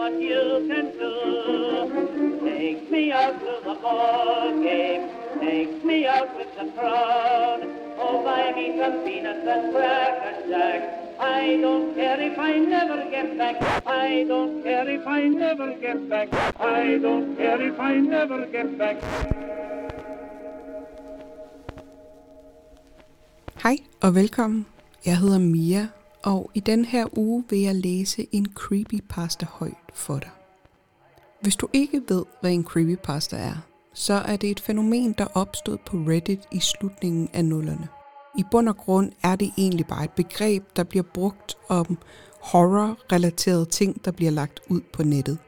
what you can do. Take me out to the ball game. Take me out with the crowd. Oh, buy me some peanuts and Cracker Jack. I don't care if I never get back. I don't care if I never get back. I don't care if I never get back. Hej og velkommen. Jeg hedder Mia, og i den her uge vil jeg læse en creepypasta højt for dig. Hvis du ikke ved, hvad en creepypasta er, så er det et fænomen, der opstod på Reddit i slutningen af 00'erne. I bund og grund er det egentlig bare et begreb, der bliver brugt om horror-relaterede ting, der bliver lagt ud på nettet.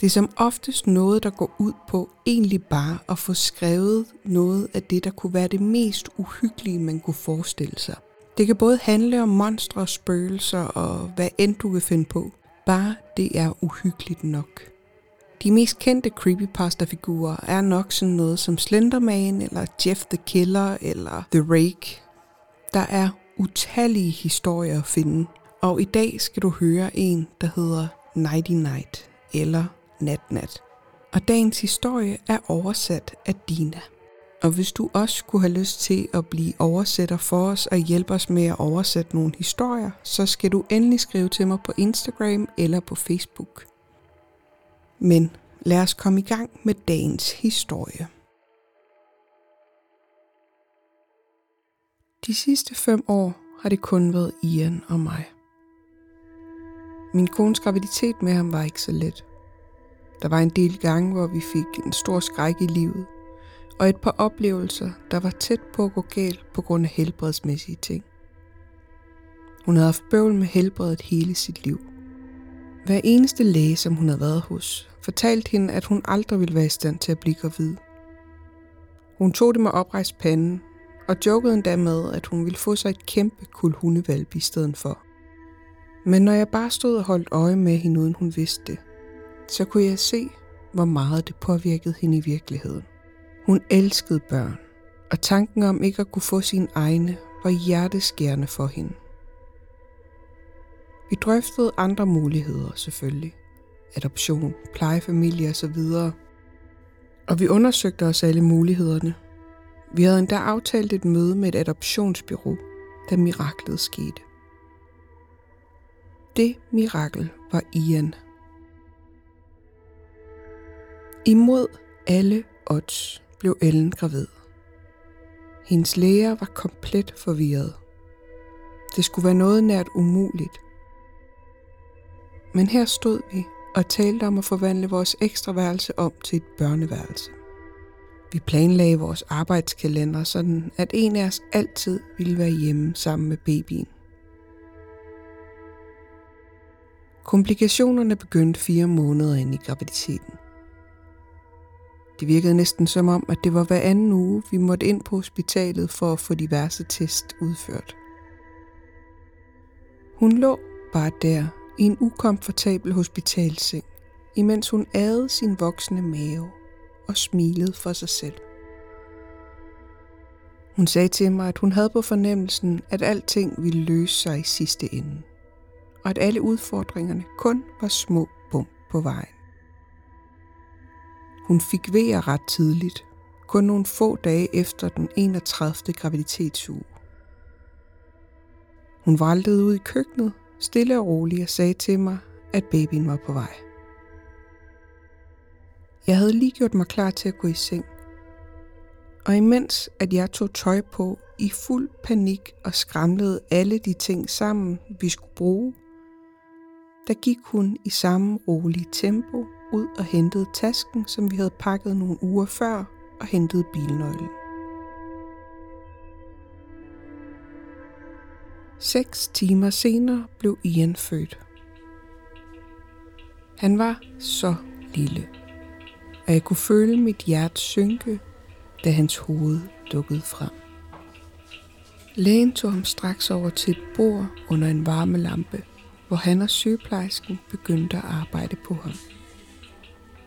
Det er som oftest noget, der går ud på egentlig bare at få skrevet noget af det, der kunne være det mest uhyggelige, man kunne forestille sig. Det kan både handle om monstre, spøgelser og hvad end du vil finde på. Bare det er uhyggeligt nok. De mest kendte creepypasta-figurer er nok sådan noget som Slenderman eller Jeff the Killer eller The Rake. Der er utallige historier at finde, og i dag skal du høre en, der hedder Nighty Night eller Natnat. Og dagens historie er oversat af Dina. Og hvis du også skulle have lyst til at blive oversætter for os og hjælpe os med at oversætte nogle historier, så skal du endelig skrive til mig på Instagram eller på Facebook. Men lad os komme i gang med dagens historie. De sidste 5 år har det kun været Ian og mig. Min kones graviditet med ham var ikke så let. Der var en del gange, hvor vi fik en stor skræk i livet, og et par oplevelser, der var tæt på at gå galt på grund af helbredsmæssige ting. Hun havde haft bøvl med helbredet hele sit liv. Hver eneste læge, som hun havde været hos, fortalte hende, at hun aldrig ville være i stand til at blive gravid. Hun tog det med oprejst panden, og jokede endda med, at hun ville få sig et kæmpe kuld hundevalp i stedet for. Men når jeg bare stod og holdt øje med hende, uden hun vidste det, så kunne jeg se, hvor meget det påvirkede hende i virkeligheden. Hun elskede børn, og tanken om ikke at kunne få sine egne var hjerteskærende for hende. Vi drøftede andre muligheder selvfølgelig, adoption, plejefamilie osv., og vi undersøgte også alle mulighederne. Vi havde endda aftalt et møde med et adoptionsbureau, da miraklet skete. Det mirakel var Ian. Imod alle odds blev Ellen gravid. Hendes læger var komplet forvirret. Det skulle være noget nært umuligt. Men her stod vi og talte om at forvandle vores ekstraværelse om til et børneværelse. Vi planlagde vores arbejdskalender sådan, at en af os altid ville være hjemme sammen med babyen. Komplikationerne begyndte 4 måneder inde i graviditeten. Det virkede næsten som om, at det var hver anden uge, vi måtte ind på hospitalet for at få diverse test udført. Hun lå bare der i en ukomfortabel hospitalseng, imens hun ædede sin voksne mave og smilede for sig selv. Hun sagde til mig, at hun havde på fornemmelsen, at alting ville løse sig i sidste ende, og at alle udfordringerne kun var små bump på vejen. Hun fik vejer ret tidligt, kun nogle få dage efter den 31. graviditetsuge. Hun valtede ud i køkkenet, stille og roligt, og sagde til mig, at babyen var på vej. Jeg havde lige gjort mig klar til at gå i seng, og imens at jeg tog tøj på i fuld panik og skramlede alle de ting sammen, vi skulle bruge, der gik hun i samme rolige tempo ud og hentede tasken, som vi havde pakket nogle uger før, og hentede bilnøglen. 6 timer senere blev Ian født. Han var så lille, og jeg kunne føle mit hjerte synke, da hans hoved dukkede frem. Lægen tog ham straks over til et bord under en varmelampe, hvor han og sygeplejersken begyndte at arbejde på ham.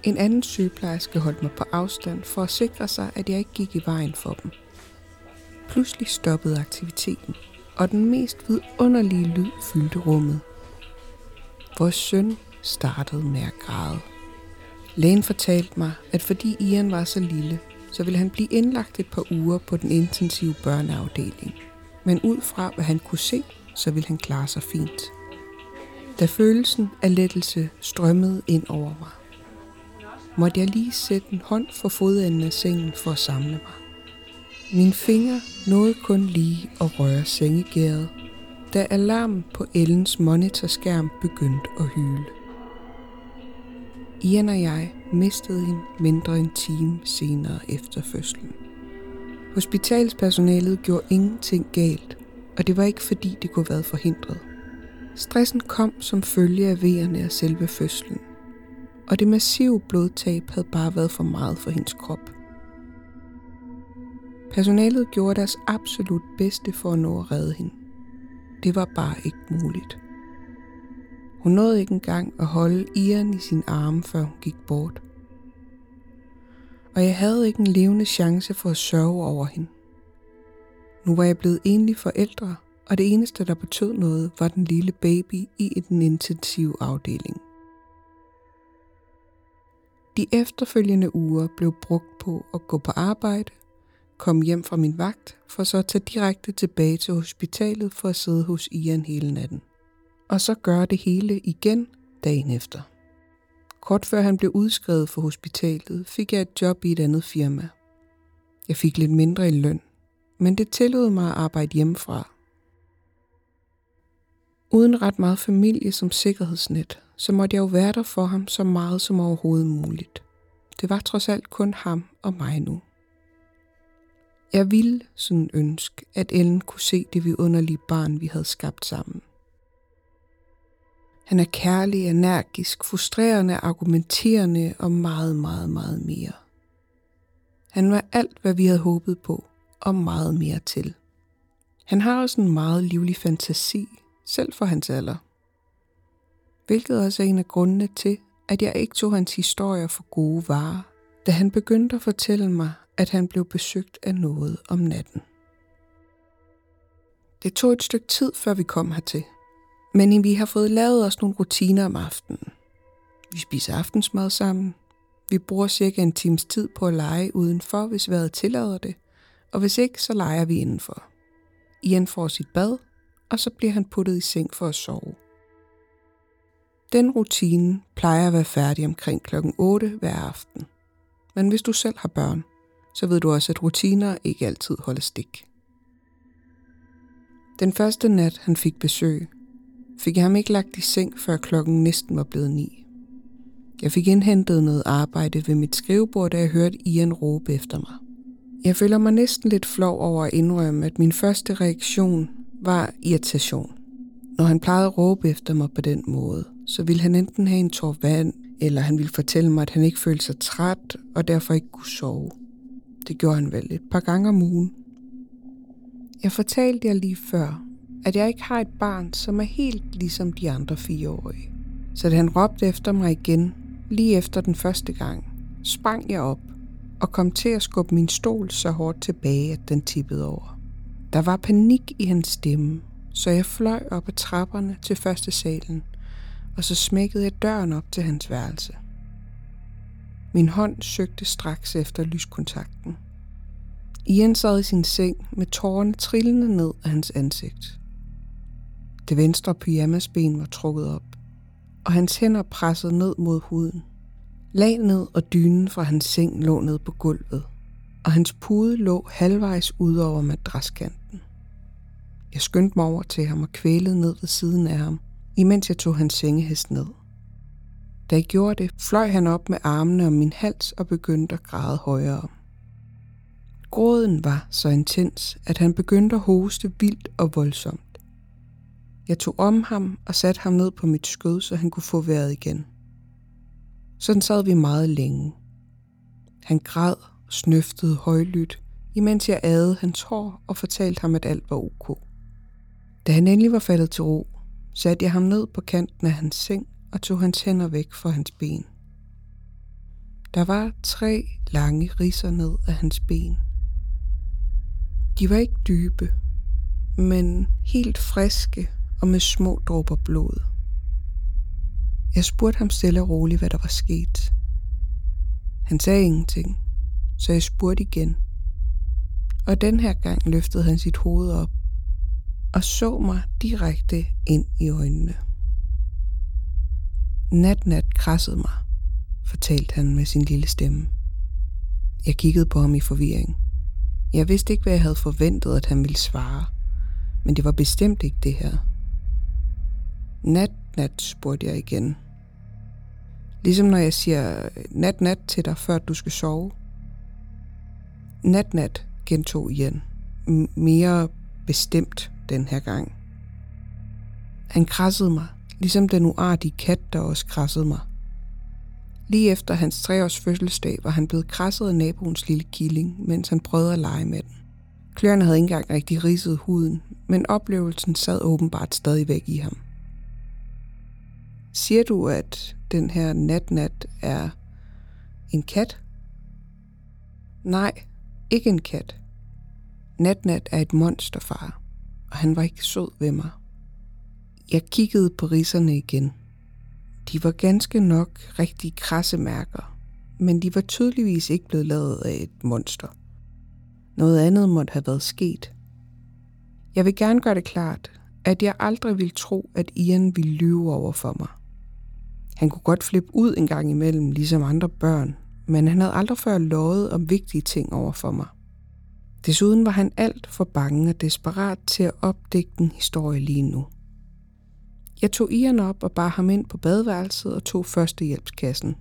En anden sygeplejerske holdt mig på afstand for at sikre sig, at jeg ikke gik i vejen for dem. Pludselig stoppede aktiviteten, og den mest vidunderlige lyd fyldte rummet. Vores søn startede med at græde. Lægen fortalte mig, at fordi Ian var så lille, så ville han blive indlagt et par uger på den intensive børneafdeling. Men ud fra, hvad han kunne se, så ville han klare sig fint. Da følelsen af lettelse strømmede ind over mig, måtte jeg lige sætte en hånd for fodenden af sengen for at samle mig. Mine fingre nåede kun lige at røre sengegæret, da alarmen på Ellens monitorskærm begyndte at hyle. Ian og jeg mistede hende mindre end en time senere efter fødslen. Hospitalspersonalet gjorde ingenting galt, og det var ikke fordi det kunne have været forhindret. Stressen kom som følge af vejerne af selve fødslen, og det massive blodtab havde bare været for meget for hendes krop. Personalet gjorde deres absolut bedste for at nå at redde hende. Det var bare ikke muligt. Hun nåede ikke engang at holde Ian i sin arme, før hun gik bort. Og jeg havde ikke en levende chance for at sørge over hende. Nu var jeg blevet enlig forældre, og det eneste, der betød noget, var den lille baby i den intensive afdeling. De efterfølgende uger blev brugt på at gå på arbejde, komme hjem fra min vagt, for så at tage direkte tilbage til hospitalet for at sidde hos Ian hele natten. Og så gøre det hele igen dagen efter. Kort før han blev udskrevet fra hospitalet, fik jeg et job i et andet firma. Jeg fik lidt mindre i løn, men det tillod mig at arbejde hjemmefra. Uden ret meget familie som sikkerhedsnet, så måtte jeg jo være der for ham så meget som overhovedet muligt. Det var trods alt kun ham og mig nu. Jeg ville sådan ønske, at Ellen kunne se det vidunderlige barn, vi havde skabt sammen. Han er kærlig, energisk, frustrerende, argumenterende og meget, meget, meget mere. Han var alt, hvad vi havde håbet på, og meget mere til. Han har også en meget livlig fantasi, selv for hans alder. Hvilket også er en af grundene til, at jeg ikke tog hans historier for gode varer, da han begyndte at fortælle mig, at han blev besøgt af noget om natten. Det tog et stykke tid, før vi kom hertil. Men vi har fået lavet os nogle rutiner om aftenen. Vi spiser aftensmad sammen. Vi bruger cirka en times tid på at lege udenfor, hvis vejret tillader det. Og hvis ikke, så leger vi indenfor. Ian får sit bad, og så bliver han puttet i seng for at sove. Den rutine plejer at være færdig omkring kl. 8 hver aften. Men hvis du selv har børn, så ved du også, at rutiner ikke altid holder stik. Den første nat, han fik besøg, fik jeg ham ikke lagt i seng, før klokken næsten var blevet 9. Jeg fik indhentet noget arbejde ved mit skrivebord, da jeg hørte Ian råbe efter mig. Jeg føler mig næsten lidt flov over at indrømme, at min første reaktion var irritation. Når han plejede at råbe efter mig på den måde, så ville han enten have en tår vand, eller han ville fortælle mig, at han ikke følte sig træt og derfor ikke kunne sove. Det gjorde han vel et par gange om ugen. Jeg fortalte jer lige før, at jeg ikke har et barn, som er helt ligesom de andre 4-årige. Så da han råbte efter mig igen, lige efter den første gang, sprang jeg op og kom til at skubbe min stol så hårdt tilbage, at den tippede over. Der var panik i hans stemme, så jeg fløj op ad trapperne til første salen, og så smækkede jeg døren op til hans værelse. Min hånd søgte straks efter lyskontakten. Ian sad i sin seng med tårerne trillende ned af hans ansigt. Det venstre pyjamasben var trukket op, og hans hænder pressede ned mod huden. Lagnet og dynen fra hans seng lå ned på gulvet, og hans pude lå halvvejs ud over madraskanten. Jeg skyndte mig over til ham og kvælede ned ved siden af ham, imens jeg tog hans sengehest ned. Da jeg gjorde det, fløj han op med armene om min hals og begyndte at græde højere. Gråden var så intens, at han begyndte at hoste vildt og voldsomt. Jeg tog om ham og satte ham ned på mit skød, så han kunne få vejret igen. Sådan sad vi meget længe. Han græd og snøftede højlydt, imens jeg adede hans hår og fortalte ham, at alt var ok. Da han endelig var faldet til ro, satte jeg ham ned på kanten af hans seng og tog hans hænder væk fra hans ben. Der var 3 lange ridser ned af hans ben. De var ikke dybe, men helt friske og med små dråber blod. Jeg spurgte ham stille og roligt, hvad der var sket. Han sagde ingenting, så jeg spurgte igen. Og den her gang løftede han sit hoved op og så mig direkte ind i øjnene. Natnat krassede mig, fortalte han med sin lille stemme. Jeg kiggede på ham i forvirring. Jeg vidste ikke, hvad jeg havde forventet, at han ville svare, men det var bestemt ikke det her. Natnat, spurgte jeg igen. Ligesom når jeg siger natnat til dig, før du skal sove. Natnat, gentog Ian, mere bestemt den her gang. Han krassede mig, ligesom den uartige kat, der også krassede mig. Lige efter hans 3-års fødselsdag var han blevet krasset af naboens lille killing, mens han prøvede at lege med den. Kløerne havde ikke engang rigtig ridset huden, men oplevelsen sad åbenbart stadigvæk i ham. Siger du, at den her natnat er en kat? Nej, ikke en kat. Natnat er et monster, far, og han var ikke sød ved mig. Jeg kiggede på ridserne igen. De var ganske nok rigtige krassemærker, men de var tydeligvis ikke blevet lavet af et monster. Noget andet måtte have været sket. Jeg vil gerne gøre det klart, at jeg aldrig ville tro, at Ian ville lyve over for mig. Han kunne godt flippe ud en gang imellem, ligesom andre børn, men han havde aldrig før løjet om vigtige ting over for mig. Desuden var han alt for bange og desperat til at opdigte en historie lige nu. Jeg tog Ian op og bar ham ind på badeværelset og tog førstehjælpskassen.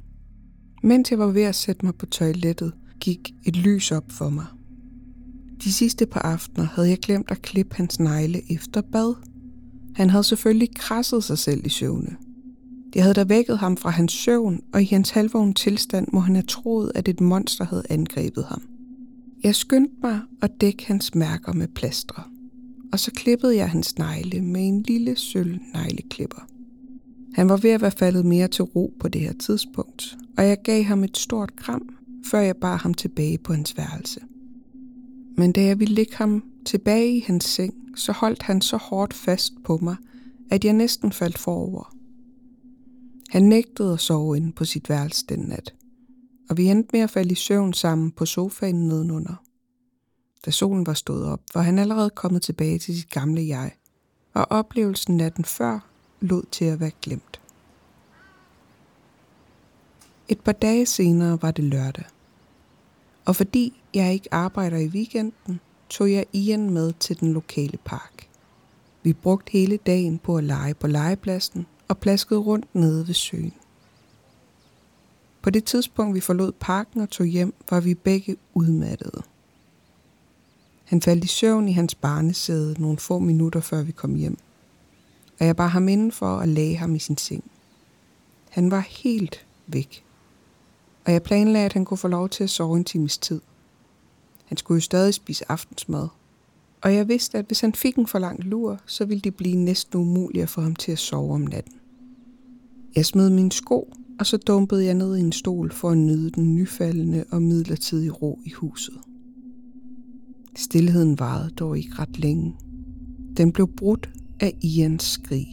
Mens jeg var ved at sætte mig på toilettet, gik et lys op for mig. De sidste par aftener havde jeg glemt at klippe hans negle efter bad. Han havde selvfølgelig krasset sig selv i søvne. Det havde da vækket ham fra hans søvn, og i hans halvvågne tilstand må han have troet, at et monster havde angrebet ham. Jeg skyndte mig at dække hans mærker med plastre. Og så klippede jeg hans negle med en lille sølvnegleklipper. Han var ved at være faldet mere til ro på det her tidspunkt, og jeg gav ham et stort kram, før jeg bar ham tilbage på hans værelse. Men da jeg ville lægge ham tilbage i hans seng, så holdt han så hårdt fast på mig, at jeg næsten faldt forover. Han nægtede at sove inde på sit værelse den nat, og vi endte med at falde i søvn sammen på sofaen nedenunder. Da solen var stået op, var han allerede kommet tilbage til sit gamle jeg, og oplevelsen natten før lod til at være glemt. Et par dage senere var det lørdag, og fordi jeg ikke arbejder i weekenden, tog jeg Ian med til den lokale park. Vi brugte hele dagen på at lege på legepladsen og plaskede rundt nede ved søen. På det tidspunkt, vi forlod parken og tog hjem, var vi begge udmattede. Han faldt i søvn i hans barnesæde nogle få minutter, før vi kom hjem, og jeg bar ham indenfor og lagde ham i sin seng. Han var helt væk, og jeg planlagde, at han kunne få lov til at sove en times tid. Han skulle jo stadig spise aftensmad, og jeg vidste, at hvis han fik en for lang lur, så ville det blive næsten umuligt at få ham til at sove om natten. Jeg smed mine sko, og så dumpede jeg ned i en stol for at nyde den nyfaldende og midlertidige ro i huset. Stilheden varede dog ikke ret længe. Den blev brudt af Ians skrig.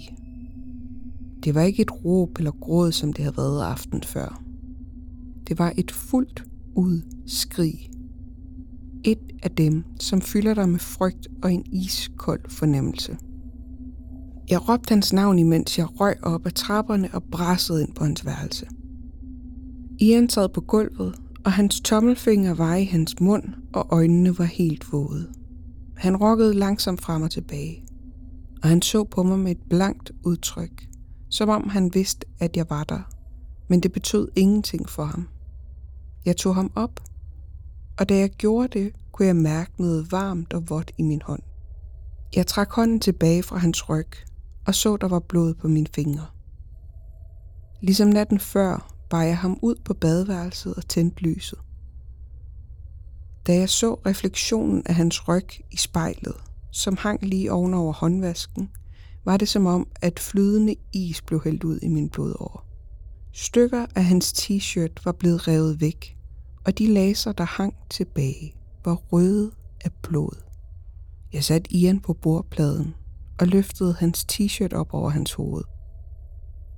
Det var ikke et råb eller gråd, som det havde været aftenen før. Det var et fuldt ud skrig. Et af dem, som fylder dig med frygt og en iskold fornemmelse. Jeg råbte hans navn, imens jeg røg op ad trapperne og brassede ind på hans værelse. Ian sad på gulvet, og hans tommelfinger var i hans mund, og øjnene var helt våde. Han rokkede langsomt frem og tilbage, og han så på mig med et blankt udtryk, som om han vidste, at jeg var der, men det betød ingenting for ham. Jeg tog ham op, og da jeg gjorde det, kunne jeg mærke noget varmt og vådt i min hånd. Jeg trak hånden tilbage fra hans ryg, og så, der var blod på mine fingre. Ligesom natten før, bar jeg ham ud på badeværelset og tændte lyset. Da jeg så refleksionen af hans ryg i spejlet, som hang lige ovenover håndvasken, var det som om, at flydende is blev hældt ud i min blodåre. Stykker af hans t-shirt var blevet revet væk, og de laser, der hang tilbage, var røde af blod. Jeg satte Ian på bordpladen og løftede hans t-shirt op over hans hoved.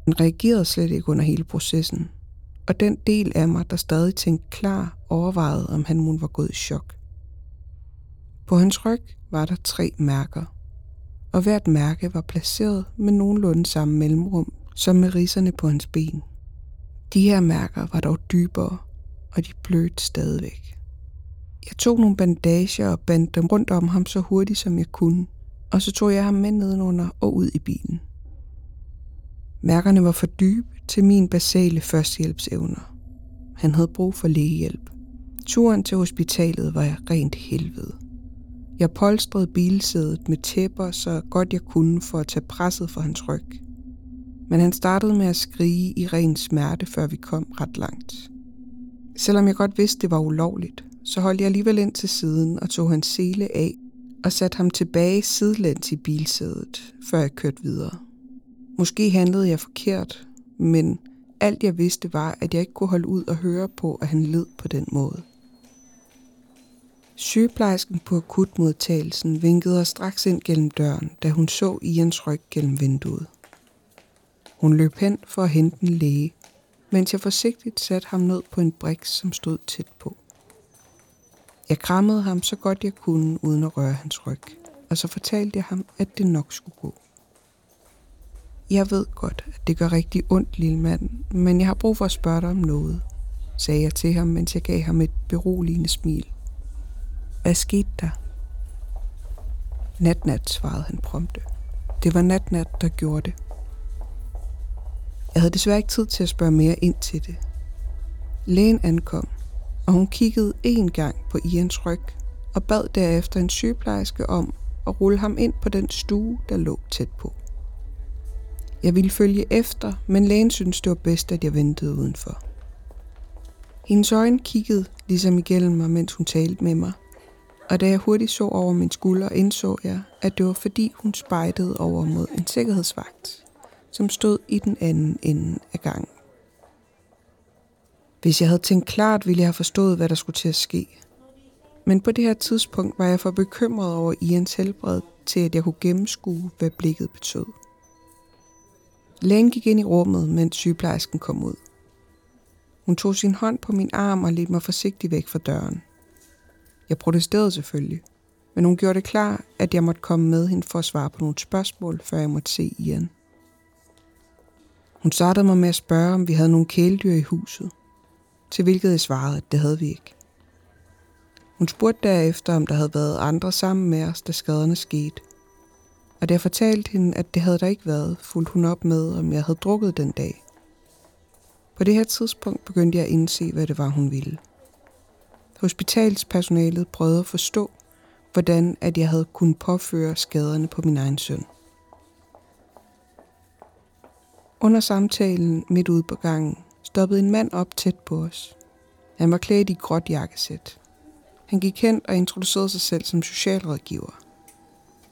Den reagerede slet ikke under hele processen, og den del af mig, der stadig tænkte klar, overvejede, om han mon var gået i chok. På hans ryg var der 3 mærker, og hvert mærke var placeret med nogenlunde samme mellemrum, som med ridserne på hans ben. De her mærker var dog dybere, og de blødte stadigvæk. Jeg tog nogle bandager og bandte dem rundt om ham så hurtigt som jeg kunne, og så tog jeg ham med nedenunder og ud i bilen. Mærkerne var for dybe til mine basale førstehjælpsevner. Han havde brug for lægehjælp. Turen til hospitalet var jeg rent helvede. Jeg polstrede bilsædet med tæpper så godt jeg kunne for at tage presset fra hans ryg. Men han startede med at skrige i ren smerte, før vi kom ret langt. Selvom jeg godt vidste, det var ulovligt, så holdt jeg alligevel ind til siden og tog hans sele af og satte ham tilbage sidelæns i bilsædet, før jeg kørte videre. Måske handlede jeg forkert, men alt jeg vidste var, at jeg ikke kunne holde ud og høre på, at han led på den måde. Sygeplejersken på akutmodtagelsen vinkede os straks ind gennem døren, da hun så Ians ryg gennem vinduet. Hun løb hen for at hente en læge, mens jeg forsigtigt satte ham ned på en briks, som stod tæt på. Jeg krammede ham så godt jeg kunne, uden at røre hans ryg, og så fortalte jeg ham, at det nok skulle gå. Jeg ved godt, at det gør rigtig ondt, lille mand, men jeg har brug for at spørge dig om noget, sagde jeg til ham, mens jeg gav ham et beroligende smil. Hvad skete der? Natnat, svarede han prompte. Det var Natnat, der gjorde det. Jeg havde desværre ikke tid til at spørge mere ind til det. Lægen ankom, og hun kiggede én gang på Ians ryg og bad derefter en sygeplejerske om at rulle ham ind på den stue, der lå tæt på. Jeg ville følge efter, men lægen syntes, det var bedst, at jeg ventede udenfor. Hendes øjne kiggede ligesom igennem mig, mens hun talte med mig, og da jeg hurtigt så over min skulder, indså jeg, at det var fordi, hun spejtede over mod en sikkerhedsvagt, som stod i den anden ende af gangen. Hvis jeg havde tænkt klart, ville jeg have forstået, hvad der skulle til at ske. Men på det her tidspunkt var jeg for bekymret over Ians helbred til, at jeg kunne gennemskue, hvad blikket betød. Lægen gik ind i rummet, mens sygeplejersken kom ud. Hun tog sin hånd på min arm og ledte mig forsigtigt væk fra døren. Jeg protesterede selvfølgelig, men hun gjorde det klar, at jeg måtte komme med hende for at svare på nogle spørgsmål, før jeg måtte se Ian. Hun startede mig med at spørge, om vi havde nogle kæledyr i huset, til hvilket jeg svarede, at det havde vi ikke. Hun spurgte derefter, om der havde været andre sammen med os, da skaderne skete. Og da jeg fortalte hende, at det havde der ikke været, fulgte hun op med, om jeg havde drukket den dag. På det her tidspunkt begyndte jeg at indse, hvad det var, hun ville. Hospitalspersonalet prøvede at forstå, hvordan at jeg havde kunnet påføre skaderne på min egen søn. Under samtalen midt ude på gangen stoppede en mand op tæt på os. Han var klædt i gråt jakkesæt. Han gik hen og introducerede sig selv som socialrådgiver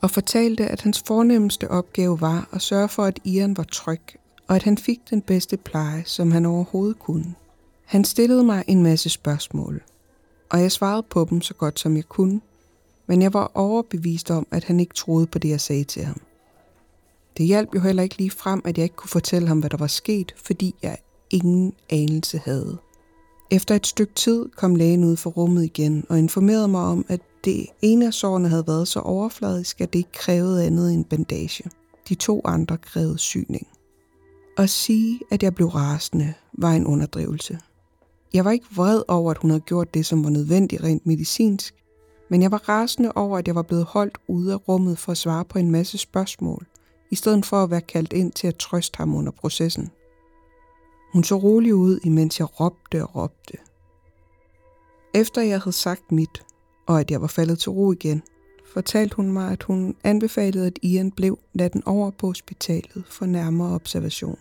og fortalte, at hans fornemmeste opgave var at sørge for, at Ian var tryg, og at han fik den bedste pleje, som han overhovedet kunne. Han stillede mig en masse spørgsmål, og jeg svarede på dem så godt som jeg kunne, men jeg var overbevist om, at han ikke troede på det, jeg sagde til ham. Det hjalp jo heller ikke lige frem, at jeg ikke kunne fortælle ham, hvad der var sket, fordi jeg ingen anelse havde. Efter et stykke tid kom lægen ud fra rummet igen og informerede mig om, at det ene af sårene havde været så overfladisk, at det ikke krævede andet end bandage. De 2 andre krævede syning. At sige, at jeg blev rasende, var en underdrivelse. Jeg var ikke vred over, at hun havde gjort det, som var nødvendigt rent medicinsk, men jeg var rasende over, at jeg var blevet holdt ude af rummet for at svare på en masse spørgsmål, i stedet for at være kaldt ind til at trøste ham under processen. Hun så rolig ud, imens jeg råbte og råbte. Efter jeg havde sagt mit, og at jeg var faldet til ro igen, fortalte hun mig, at hun anbefalede, at Ian blev natten over på hospitalet for nærmere observation.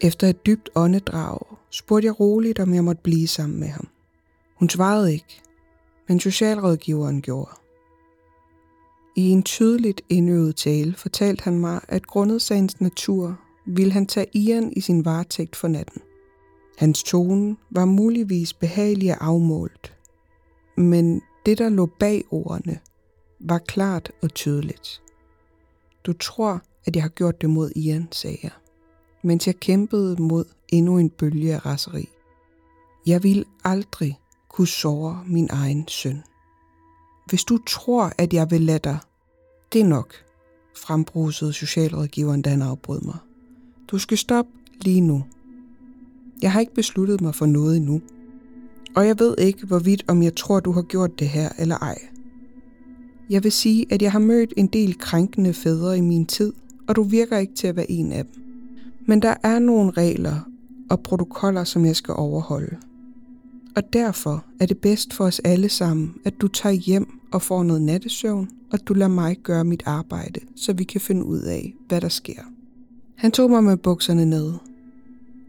Efter et dybt åndedrag spurgte jeg roligt, om jeg måtte blive sammen med ham. Hun svarede ikke, men socialrådgiveren gjorde. I en tydeligt indøvet tale fortalte han mig, at grundet sagens natur ville han tage Ian i sin varetægt for natten. Hans tone var muligvis behagelig og afmålt, men det, der lå bag ordene, var klart og tydeligt. Du tror, at jeg har gjort det mod Ian, sagde jeg, mens jeg kæmpede mod endnu en bølge af raseri. Jeg ville aldrig kunne såre min egen søn. Hvis du tror, at jeg vil lade dig, det er nok, frembrusede socialrådgiveren, da han afbrød mig. Du skal stoppe lige nu. Jeg har ikke besluttet mig for noget endnu. Og jeg ved ikke, hvorvidt om jeg tror, du har gjort det her eller ej. Jeg vil sige, at jeg har mødt en del krænkende fædre i min tid, og du virker ikke til at være en af dem. Men der er nogle regler og protokoller, som jeg skal overholde. Og derfor er det bedst for os alle sammen, at du tager hjem og får noget nattesøvn, og du lader mig gøre mit arbejde, så vi kan finde ud af, hvad der sker. Han tog mig med bukserne nede.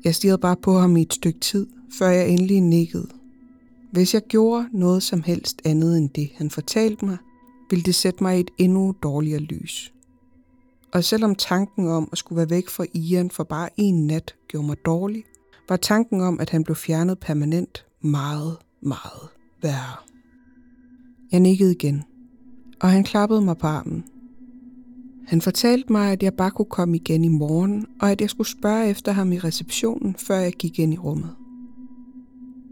Jeg stirrede bare på ham i et stykke tid, før jeg endelig nikkede. Hvis jeg gjorde noget som helst andet end det, han fortalte mig, ville det sætte mig i et endnu dårligere lys. Og selvom tanken om at skulle være væk fra Ian for bare en nat gjorde mig dårlig, var tanken om, at han blev fjernet permanent meget, meget værre. Jeg nikkede igen, og han klappede mig på armen. Han fortalte mig, at jeg bare kunne komme igen i morgen, og at jeg skulle spørge efter ham i receptionen, før jeg gik ind i rummet.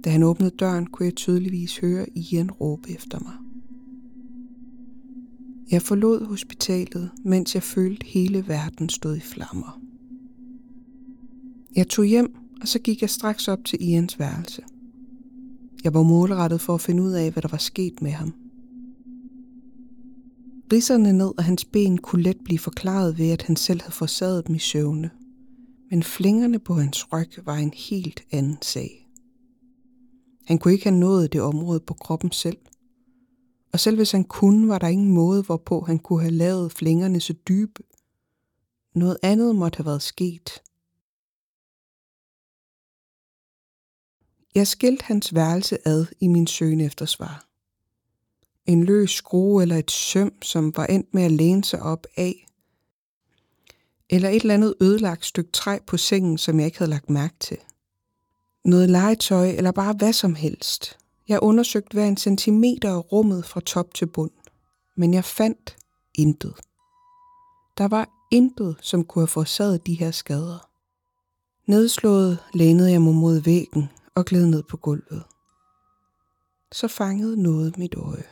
Da han åbnede døren, kunne jeg tydeligvis høre Ian råbe efter mig. Jeg forlod hospitalet, mens jeg følte hele verden stod i flammer. Jeg tog hjem, og så gik jeg straks op til Ians værelse. Jeg var målrettet for at finde ud af, hvad der var sket med ham. Ridserne ned af hans ben kunne let blive forklaret ved, at han selv havde forsaget dem i søvne. Men flængerne på hans ryg var en helt anden sag. Han kunne ikke have nået det område på kroppen selv. Og selv hvis han kunne, var der ingen måde, hvorpå han kunne have lavet flængerne så dybe. Noget andet måtte have været sket. Jeg skilte hans værelse ad i min søgen efter svar. En løs skrue eller et søm, som var endt med at læne sig op af. Eller et eller andet ødelagt stykke træ på sengen, som jeg ikke havde lagt mærke til. Noget legetøj eller bare hvad som helst. Jeg undersøgte hver en centimeter af rummet fra top til bund. Men jeg fandt intet. Der var intet, som kunne have forårsaget de her skader. Nedslået lænede jeg mig mod væggen og gled ned på gulvet. Så fangede noget mit øje,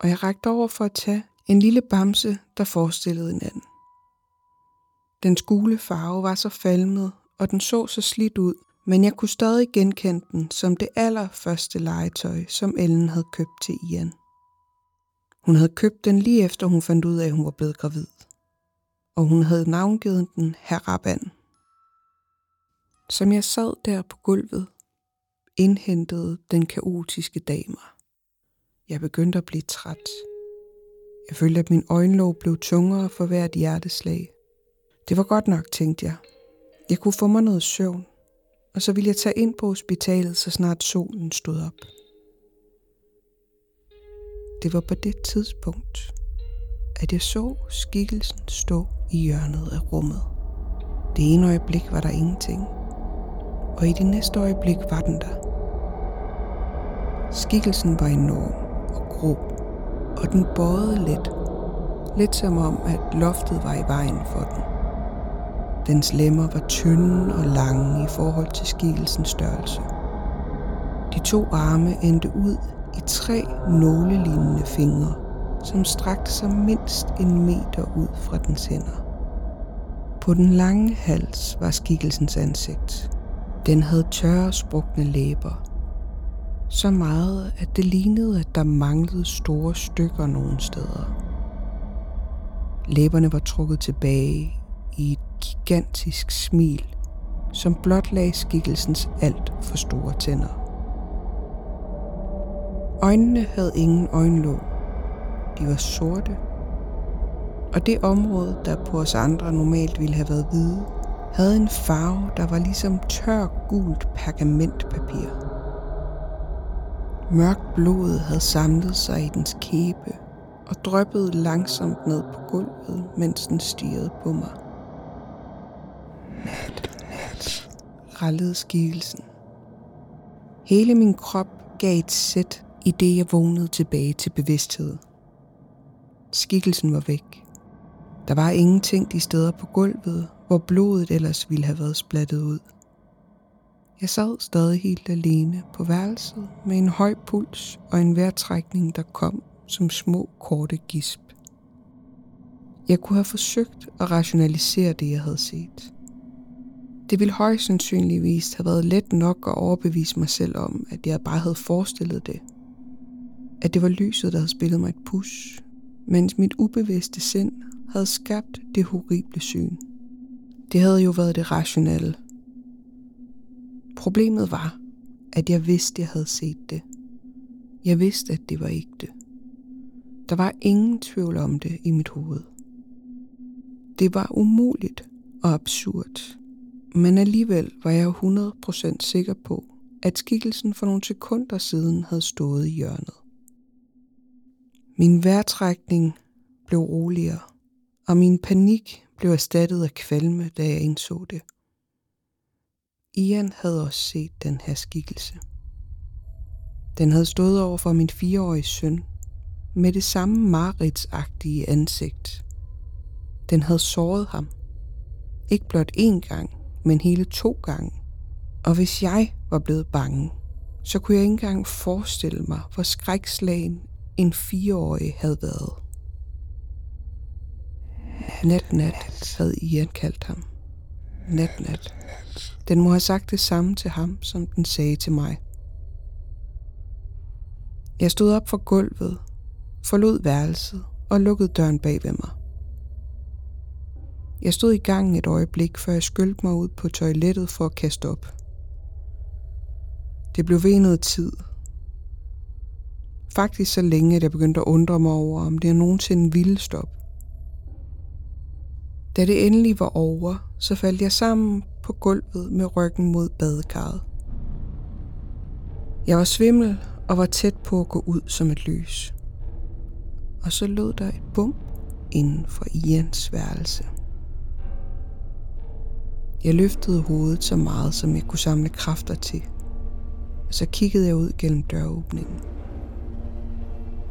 og jeg rakte over for at tage en lille bamse, der forestillede en anden. Dens gule farve var så falmet, og den så så slidt ud, men jeg kunne stadig genkende den som det allerførste legetøj, som Ellen havde købt til Ian. Hun havde købt den lige efter, hun fandt ud af, at hun var blevet gravid, og hun havde navngivet den Herre Rabanne. Som jeg sad der på gulvet, indhentede den kaotiske dag mig. Jeg begyndte at blive træt. Jeg følte, at min øjenlåg blev tungere for hvert hjerteslag. Det var godt nok, tænkte jeg. Jeg kunne få mig noget søvn, og så ville jeg tage ind på hospitalet, så snart solen stod op. Det var på det tidspunkt, at jeg så skikkelsen stå i hjørnet af rummet. Det ene øjeblik var der ingenting, og i det næste øjeblik var den der. Skikkelsen var enorm og grå, og den bøjede lidt. Lidt som om, at loftet var i vejen for den. Dens lemmer var tynde og lange i forhold til skikkelsens størrelse. De to arme endte ud i 3 nålelignende fingre, som strakte sig mindst 1 meter ud fra dens hænder. På den lange hals var skikkelsens ansigt. Den havde tørre, sprukne læber. Så meget, at det lignede, at der manglede store stykker nogle steder. Læberne var trukket tilbage i et gigantisk smil, som blotlagde skikkelsens alt for store tænder. Øjnene havde ingen øjenlåg. De var sorte. Og det område, der på os andre normalt ville have været hvide, havde en farve, der var ligesom tør gult pergamentpapir. Mørkt blod havde samlet sig i dens kæbe og dryppede langsomt ned på gulvet, mens den stirrede på mig. Natnat, rallede skikkelsen. Hele min krop gav et sæt, i det jeg vågnede tilbage til bevidsthed. Skikkelsen var væk. Der var ingenting de steder på gulvet, hvor blodet ellers ville have været splattet ud. Jeg sad stadig helt alene på værelset med en høj puls og en vejrtrækning, der kom som små korte gisp. Jeg kunne have forsøgt at rationalisere det, jeg havde set. Det ville højst sandsynligvis have været let nok at overbevise mig selv om, at jeg bare havde forestillet det. At det var lyset, der havde spillet mig et push, mens mit ubevidste sind havde skabt det horrible syn. Det havde jo været det rationelle. Problemet var, at jeg vidste, jeg havde set det. Jeg vidste, at det var ægte. Der var ingen tvivl om det i mit hoved. Det var umuligt og absurd, men alligevel var jeg 100% sikker på, at skikkelsen for nogle sekunder siden havde stået i hjørnet. Min vejrtrækning blev roligere, og min panik blev erstattet af kvalme, da jeg indså det. Ian havde også set den her skikkelse. Den havde stået over for min 4-årige søn, med det samme mareridtsagtige ansigt. Den havde såret ham. Ikke blot 1 gang, men hele 2 gange. Og hvis jeg var blevet bange, så kunne jeg ikke engang forestille mig, hvor skrækslagen en 4-årig havde været. Natnat havde Ian kaldt ham. Natnat. Den må have sagt det samme til ham, som den sagde til mig. Jeg stod op fra gulvet, forlod værelset og lukkede døren bag ved mig. Jeg stod i gangen et øjeblik, før jeg skyldte mig ud på toilettet for at kaste op. Det blev ved noget tid. Faktisk så længe, at jeg begyndte at undre mig over, om det nogensinde ville stoppe. Da det endelig var over, så faldt jeg sammen på gulvet med ryggen mod badekarret. Jeg var svimmel og var tæt på at gå ud som et lys. Og så lød der et bump inden for Ians værelse. Jeg løftede hovedet så meget, som jeg kunne samle kræfter til, og så kiggede jeg ud gennem døråbningen.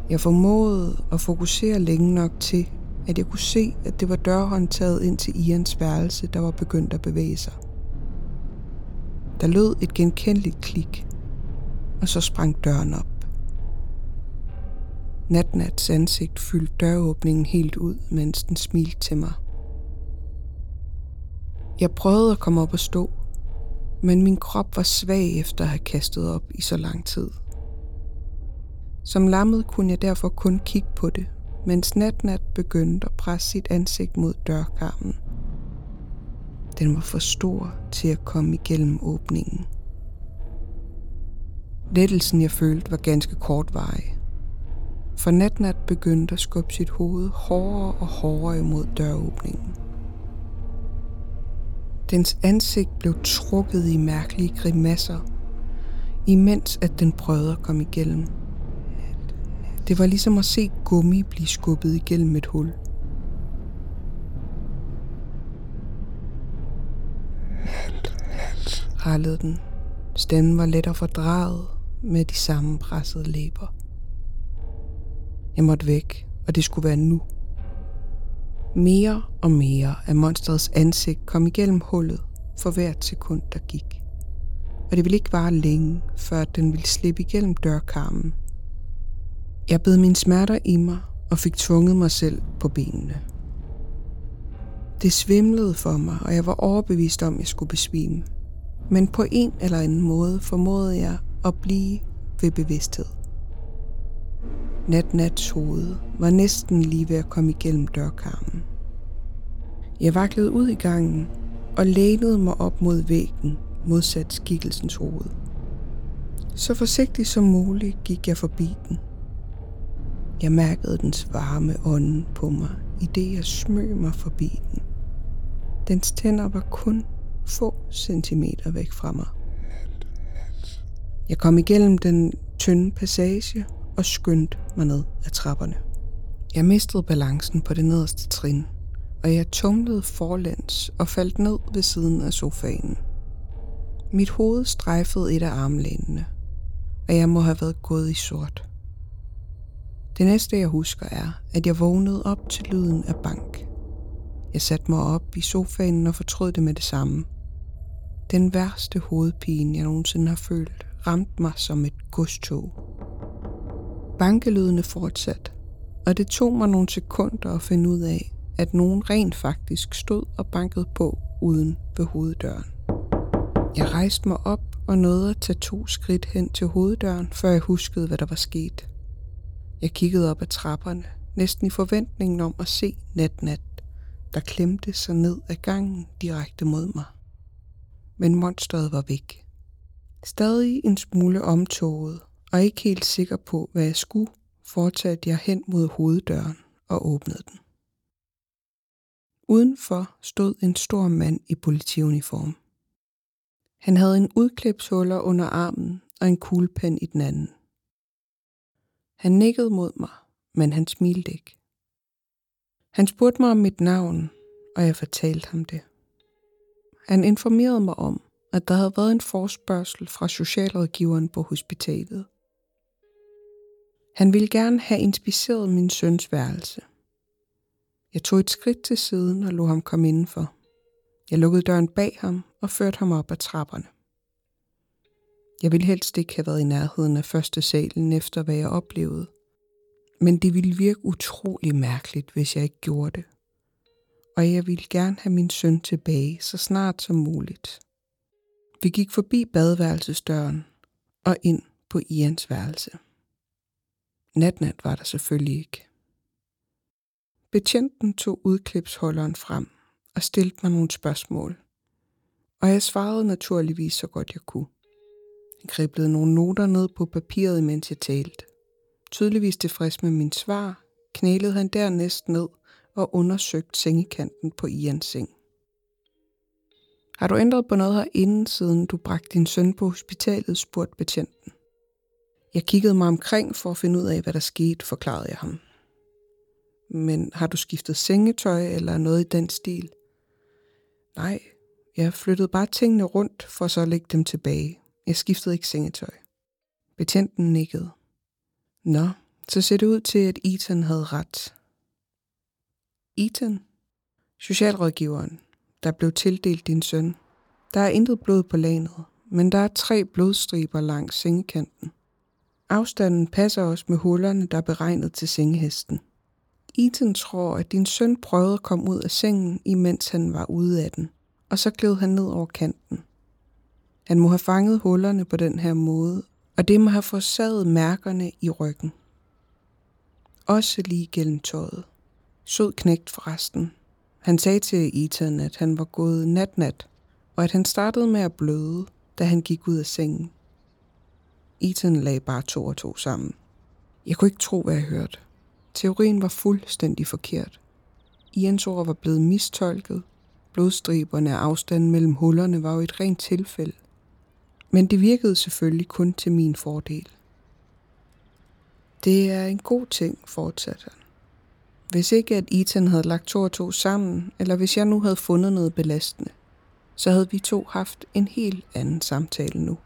Jeg formåede at fokusere længe nok til, at jeg kunne se, at det var dørhåndtaget ind til Ians værelse, der var begyndt at bevæge sig. Der lød et genkendeligt klik, og så sprang døren op. Natnats ansigt fyldte døråbningen helt ud, mens den smilte til mig. Jeg prøvede at komme op og stå, men min krop var svag efter at have kastet op i så lang tid. Som lammet kunne jeg derfor kun kigge på det, mens Natnat begyndte at presse sit ansigt mod dørkarmen. Den var for stor til at komme igennem åbningen. Lettelsen, jeg følte, var ganske kortvarig. For Natnat begyndte at skubbe sit hoved hårdere og hårdere imod døråbningen. Dens ansigt blev trukket i mærkelige grimasser, imens at den prøvede at komme igennem. Det var ligesom at se gummi blive skubbet igennem et hul. Rallede den. Stemmen var let og fordrejet med de sammenpressede læber. Jeg måtte væk, og det skulle være nu. Mere og mere af monsterets ansigt kom igennem hullet for hvert sekund, der gik. Og det ville ikke vare længe, før den ville slippe igennem dørkarmen. Jeg bed mine smerter i mig og fik tvunget mig selv på benene. Det svimlede for mig, og jeg var overbevist om, at jeg skulle besvime. Men på en eller anden måde formåede jeg at blive ved bevidsthed. Natnats hoved var næsten lige ved at komme igennem dørkarmen. Jeg vaklede ud i gangen og lænede mig op mod væggen, modsat skikkelsens hoved. Så forsigtigt som muligt gik jeg forbi den. Jeg mærkede dens varme ånde på mig, idet jeg smøg mig forbi den. Dens tænder var kun få centimeter væk fra mig. Jeg kom igennem den tynde passage og skyndte mig ned ad trapperne. Jeg mistede balancen på det nederste trin, og jeg tumlede forlæns og faldt ned ved siden af sofaen. Mit hoved strejfede et af armlænene, og jeg må have været gået i sort. Det næste jeg husker er, at jeg vågnede op til lyden af bank. Jeg satte mig op i sofaen og fortrød det med det samme. Den værste hovedpine, jeg nogensinde har følt, ramte mig som et godstog. Bankelydene fortsatte, og det tog mig nogle sekunder at finde ud af, at nogen rent faktisk stod og bankede på uden ved hoveddøren. Jeg rejste mig op og nåede at tage 2 skridt hen til hoveddøren, før jeg huskede, hvad der var sket. Jeg kiggede op ad trapperne, næsten i forventningen om at se Natnat, der klemte sig ned ad gangen direkte mod mig. Men monsteret var væk. Stadig en smule omtåget og ikke helt sikker på, hvad jeg skulle, fortsatte jeg hen mod hoveddøren og åbnede den. Udenfor stod en stor mand i politiuniform. Han havde en udklipsholder under armen og en kuglepen i den anden. Han nikkede mod mig, men han smilte ikke. Han spurgte mig om mit navn, og jeg fortalte ham det. Han informerede mig om, at der havde været en forespørgsel fra socialrådgiveren på hospitalet. Han ville gerne have inspiceret min søns værelse. Jeg tog et skridt til siden og lod ham komme indenfor. Jeg lukkede døren bag ham og førte ham op ad trapperne. Jeg ville helst ikke have været i nærheden af første salen efter, hvad jeg oplevede. Men det ville virke utrolig mærkeligt, hvis jeg ikke gjorde det. Og jeg ville gerne have min søn tilbage så snart som muligt. Vi gik forbi badeværelsesdøren og ind på Ians værelse. Natnat var der selvfølgelig ikke. Betjenten tog udklipsholderen frem og stillede mig nogle spørgsmål. Og jeg svarede naturligvis så godt jeg kunne. Jeg kriblede nogle noter ned på papiret, mens jeg talte. Tydeligvis tilfreds med min svar, knælede han dernæst ned og undersøgte sengekanten på Ians seng. Har du ændret på noget herinde, siden du bragte din søn på hospitalet, spurgte betjenten. Jeg kiggede mig omkring for at finde ud af, hvad der skete, forklarede jeg ham. Men har du skiftet sengetøj eller noget i den stil? Nej, jeg flyttede bare tingene rundt for så at lægge dem tilbage. Jeg skiftede ikke sengetøj. Betjenten nikkede. Nå, så ser det ud til, at Ethan havde ret. Ethan? Socialrådgiveren, der blev tildelt din søn. Der er intet blod på lagenet, men der er 3 blodstriber langs sengekanten. Afstanden passer også med hullerne, der er beregnet til sengehesten. Ethan tror, at din søn prøvede at komme ud af sengen, imens han var ude af den, og så gled han ned over kanten. Han må have fanget hullerne på den her måde, og det må have forårsaget mærkerne i ryggen. Også lige gennem tøjet. Sød knægt forresten. Han sagde til Ethan, at han var gået nat-nat, og at han startede med at bløde, da han gik ud af sengen. Ethan lagde bare 2 og 2 sammen. Jeg kunne ikke tro, hvad jeg hørte. Teorien var fuldstændig forkert. Ians ord var blevet mistolket. Blodstriberne og afstanden mellem hullerne var jo et rent tilfælde. Men det virkede selvfølgelig kun til min fordel. Det er en god ting, fortsatte han. Hvis ikke at Ethan havde lagt 2 og 2 sammen, eller hvis jeg nu havde fundet noget belastende, så havde vi 2 haft en helt anden samtale nu.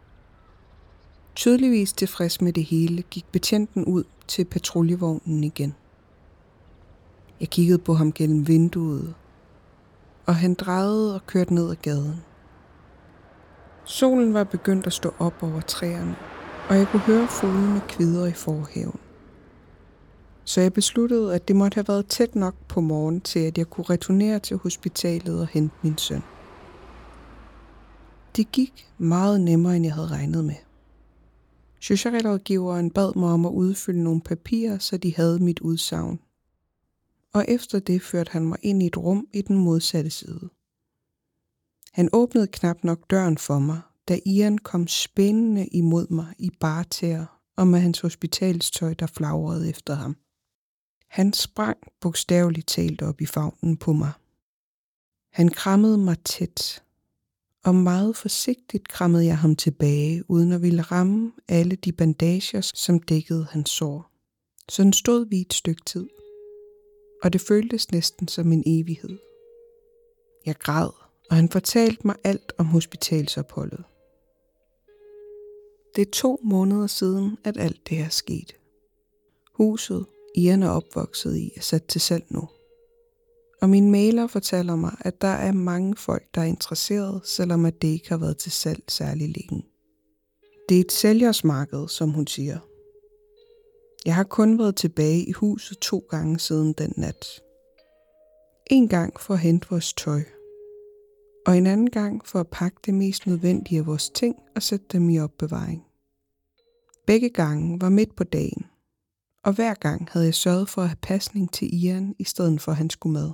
Tydeligvis tilfreds med det hele, gik betjenten ud til patruljevognen igen. Jeg kiggede på ham gennem vinduet, og han drejede og kørte ned ad gaden. Solen var begyndt at stå op over træerne, og jeg kunne høre fuglene kvidre i forhaven. Så jeg besluttede, at det måtte have været tæt nok på morgen til, at jeg kunne returnere til hospitalet og hente min søn. Det gik meget nemmere, end jeg havde regnet med. Socialrådgiveren bad mig om at udfylde nogle papirer, så de havde mit udsagn. Og efter det førte han mig ind i et rum i den modsatte side. Han åbnede knap nok døren for mig, da Ian kom spændende imod mig i bare tæer og med hans hospitalstøj, der flagrede efter ham. Han sprang bogstaveligt talt op i favnen på mig. Han krammede mig tæt, og meget forsigtigt krammede jeg ham tilbage, uden at ville ramme alle de bandager, som dækkede hans sår. Sådan stod vi et stykke tid, og det føltes næsten som en evighed. Jeg græd, og han fortalte mig alt om hospitalsopholdet. Det er 2 måneder siden, at alt det her skete. Huset, Ian er opvokset i, er sat til salg nu. Og min mailer fortæller mig, at der er mange folk, der er interesserede, selvom at det ikke har været til salg særlig længe. Det er et sælgersmarked, som hun siger. Jeg har kun været tilbage i huset 2 gange siden den nat. En gang for at hente vores tøj. Og en anden gang for at pakke det mest nødvendige af vores ting og sætte dem i opbevaring. Begge gange var midt på dagen. Og hver gang havde jeg sørget for at have pasning til Ian, i stedet for at han skulle med.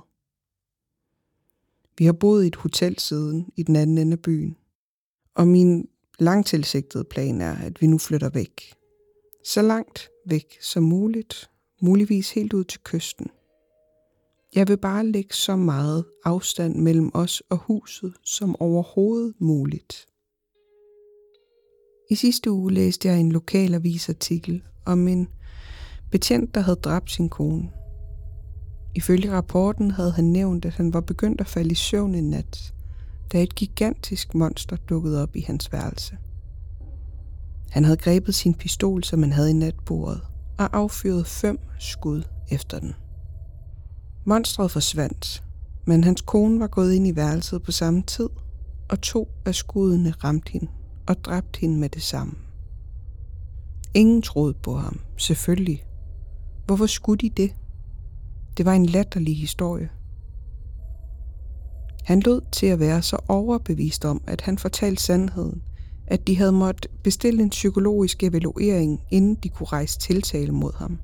Vi har boet i et hotel siden, i den anden ende af byen. Og min langtilsigtede plan er, at vi nu flytter væk. Så langt væk som muligt, muligvis helt ud til kysten. Jeg vil bare lægge så meget afstand mellem os og huset som overhovedet muligt. I sidste uge læste jeg en lokal avisartikel om en betjent, der havde dræbt sin kone. Ifølge rapporten havde han nævnt, at han var begyndt at falde i søvn en nat, da et gigantisk monster dukkede op i hans værelse. Han havde grebet sin pistol, som han havde i natbordet, og affyret 5 skud efter den. Monstret forsvandt, men hans kone var gået ind i værelset på samme tid, og 2 af skuddene ramte hende og dræbte hende med det samme. Ingen troede på ham, selvfølgelig. Hvorfor skulle de det? Det var en latterlig historie. Han lød til at være så overbevist om, at han fortalte sandheden, at de havde måttet bestille en psykologisk evaluering, inden de kunne rejse tiltale mod ham.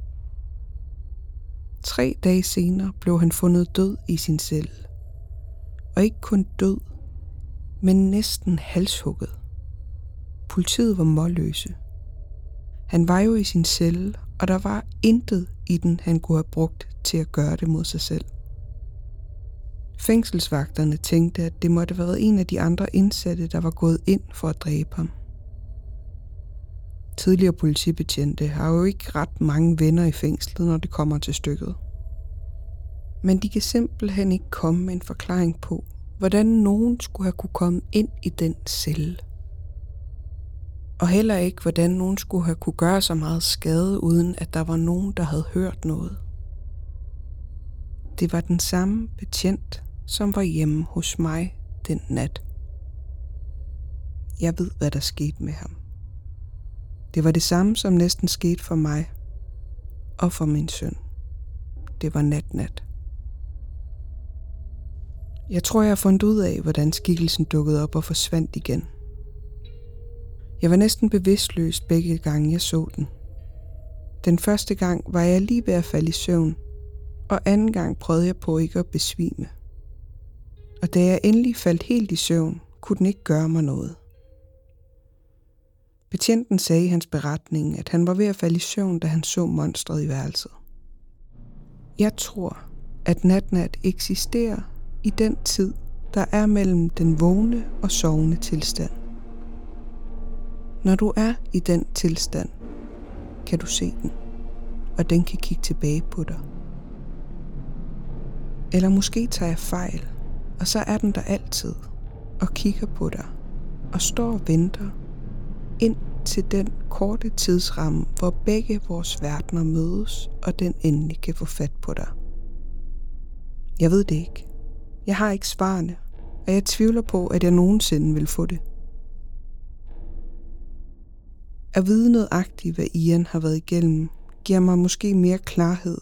3 dage senere blev han fundet død i sin celle. Og ikke kun død, men næsten halshugget. Politiet var målløse. Han var jo i sin celle, og der var intet i den, han kunne have brugt til at gøre det mod sig selv. Fængselsvagterne tænkte, at det måtte have været en af de andre indsatte, der var gået ind for at dræbe ham. Tidligere politibetjente har jo ikke ret mange venner i fængslet, når det kommer til stykket. Men de kan simpelthen ikke komme med en forklaring på, hvordan nogen skulle have kunne komme ind i den celle. Og heller ikke, hvordan nogen skulle have kunne gøre så meget skade, uden at der var nogen, der havde hørt noget. Det var den samme betjent, som var hjemme hos mig den nat. Jeg ved, hvad der skete med ham. Det var det samme, som næsten skete for mig og for min søn. Det var Natnat. Jeg tror, jeg har fundet ud af, hvordan skikkelsen dukkede op og forsvandt igen. Jeg var næsten bevidstløs begge gange, jeg så den. Den første gang var jeg lige ved at falde i søvn, og anden gang prøvede jeg på ikke at besvime. Og da jeg endelig faldt helt i søvn, kunne den ikke gøre mig noget. Betjenten sagde i hans beretning, at han var ved at falde i søvn, da han så monstret i værelset. Jeg tror, at Natnat eksisterer i den tid, der er mellem den vågne og sovende tilstand. Når du er i den tilstand, kan du se den, og den kan kigge tilbage på dig. Eller måske tager jeg fejl, og så er den der altid, og kigger på dig, og står og venter, ind til den korte tidsramme, hvor begge vores verdener mødes, og den endelig kan få fat på dig. Jeg ved det ikke. Jeg har ikke svarene, og jeg tvivler på, at jeg nogensinde vil få det. At vide nøjagtigt, hvad Ian har været igennem, giver mig måske mere klarhed.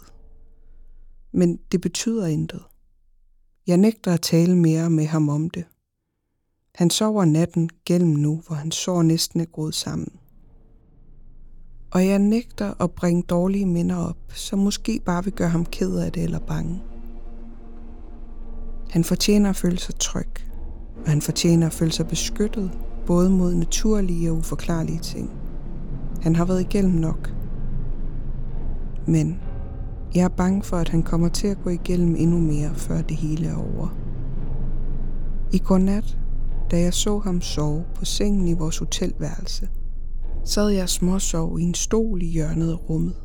Men det betyder intet. Jeg nægter at tale mere med ham om det. Han sover natten gennem nu, hvor han sår næsten er groet sammen. Og jeg nægter at bringe dårlige minder op, som måske bare vil gøre ham ked af det eller bange. Han fortjener at føle sig tryg, og han fortjener at føle sig beskyttet, både mod naturlige og uforklarlige ting. Han har været igennem nok. Men jeg er bange for, at han kommer til at gå igennem endnu mere, før det hele er over. I går nat, da jeg så ham sove på sengen i vores hotelværelse, sad jeg småsov i en stol i hjørnet af rummet.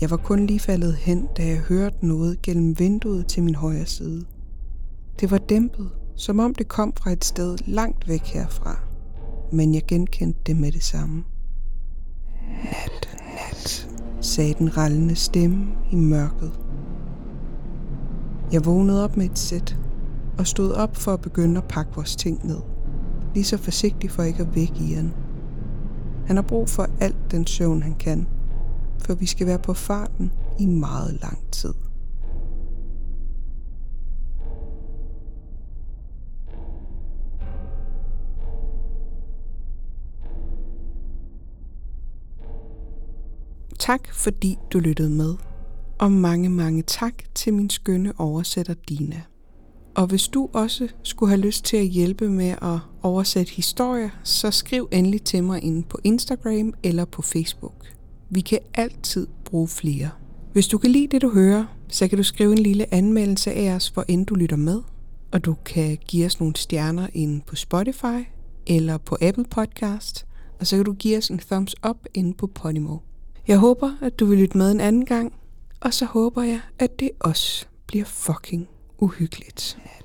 Jeg var kun lige faldet hen, da jeg hørte noget gennem vinduet til min højre side. Det var dæmpet, som om det kom fra et sted langt væk herfra, men jeg genkendte det med det samme. Nat, nat, sagde den rallende stemme i mørket. Jeg vågnede op med et sæt og stod op for at begynde at pakke vores ting ned. Lige så forsigtigt for ikke at vække Ian. Han har brug for alt den søvn han kan, for vi skal være på farten i meget lang tid. Tak fordi du lyttede med, og mange, mange tak til min skønne oversætter Dina. Og hvis du også skulle have lyst til at hjælpe med at oversætte historier, så skriv endelig til mig inde på Instagram eller på Facebook. Vi kan altid bruge flere. Hvis du kan lide det du hører, så kan du skrive en lille anmeldelse af os, hvor end du lytter med. Og du kan give os nogle stjerner inde på Spotify eller på Apple Podcast. Og så kan du give os en thumbs up inde på Podimo. Jeg håber, at du vil lytte med en anden gang, og så håber jeg, at det også bliver fucking uhyggeligt.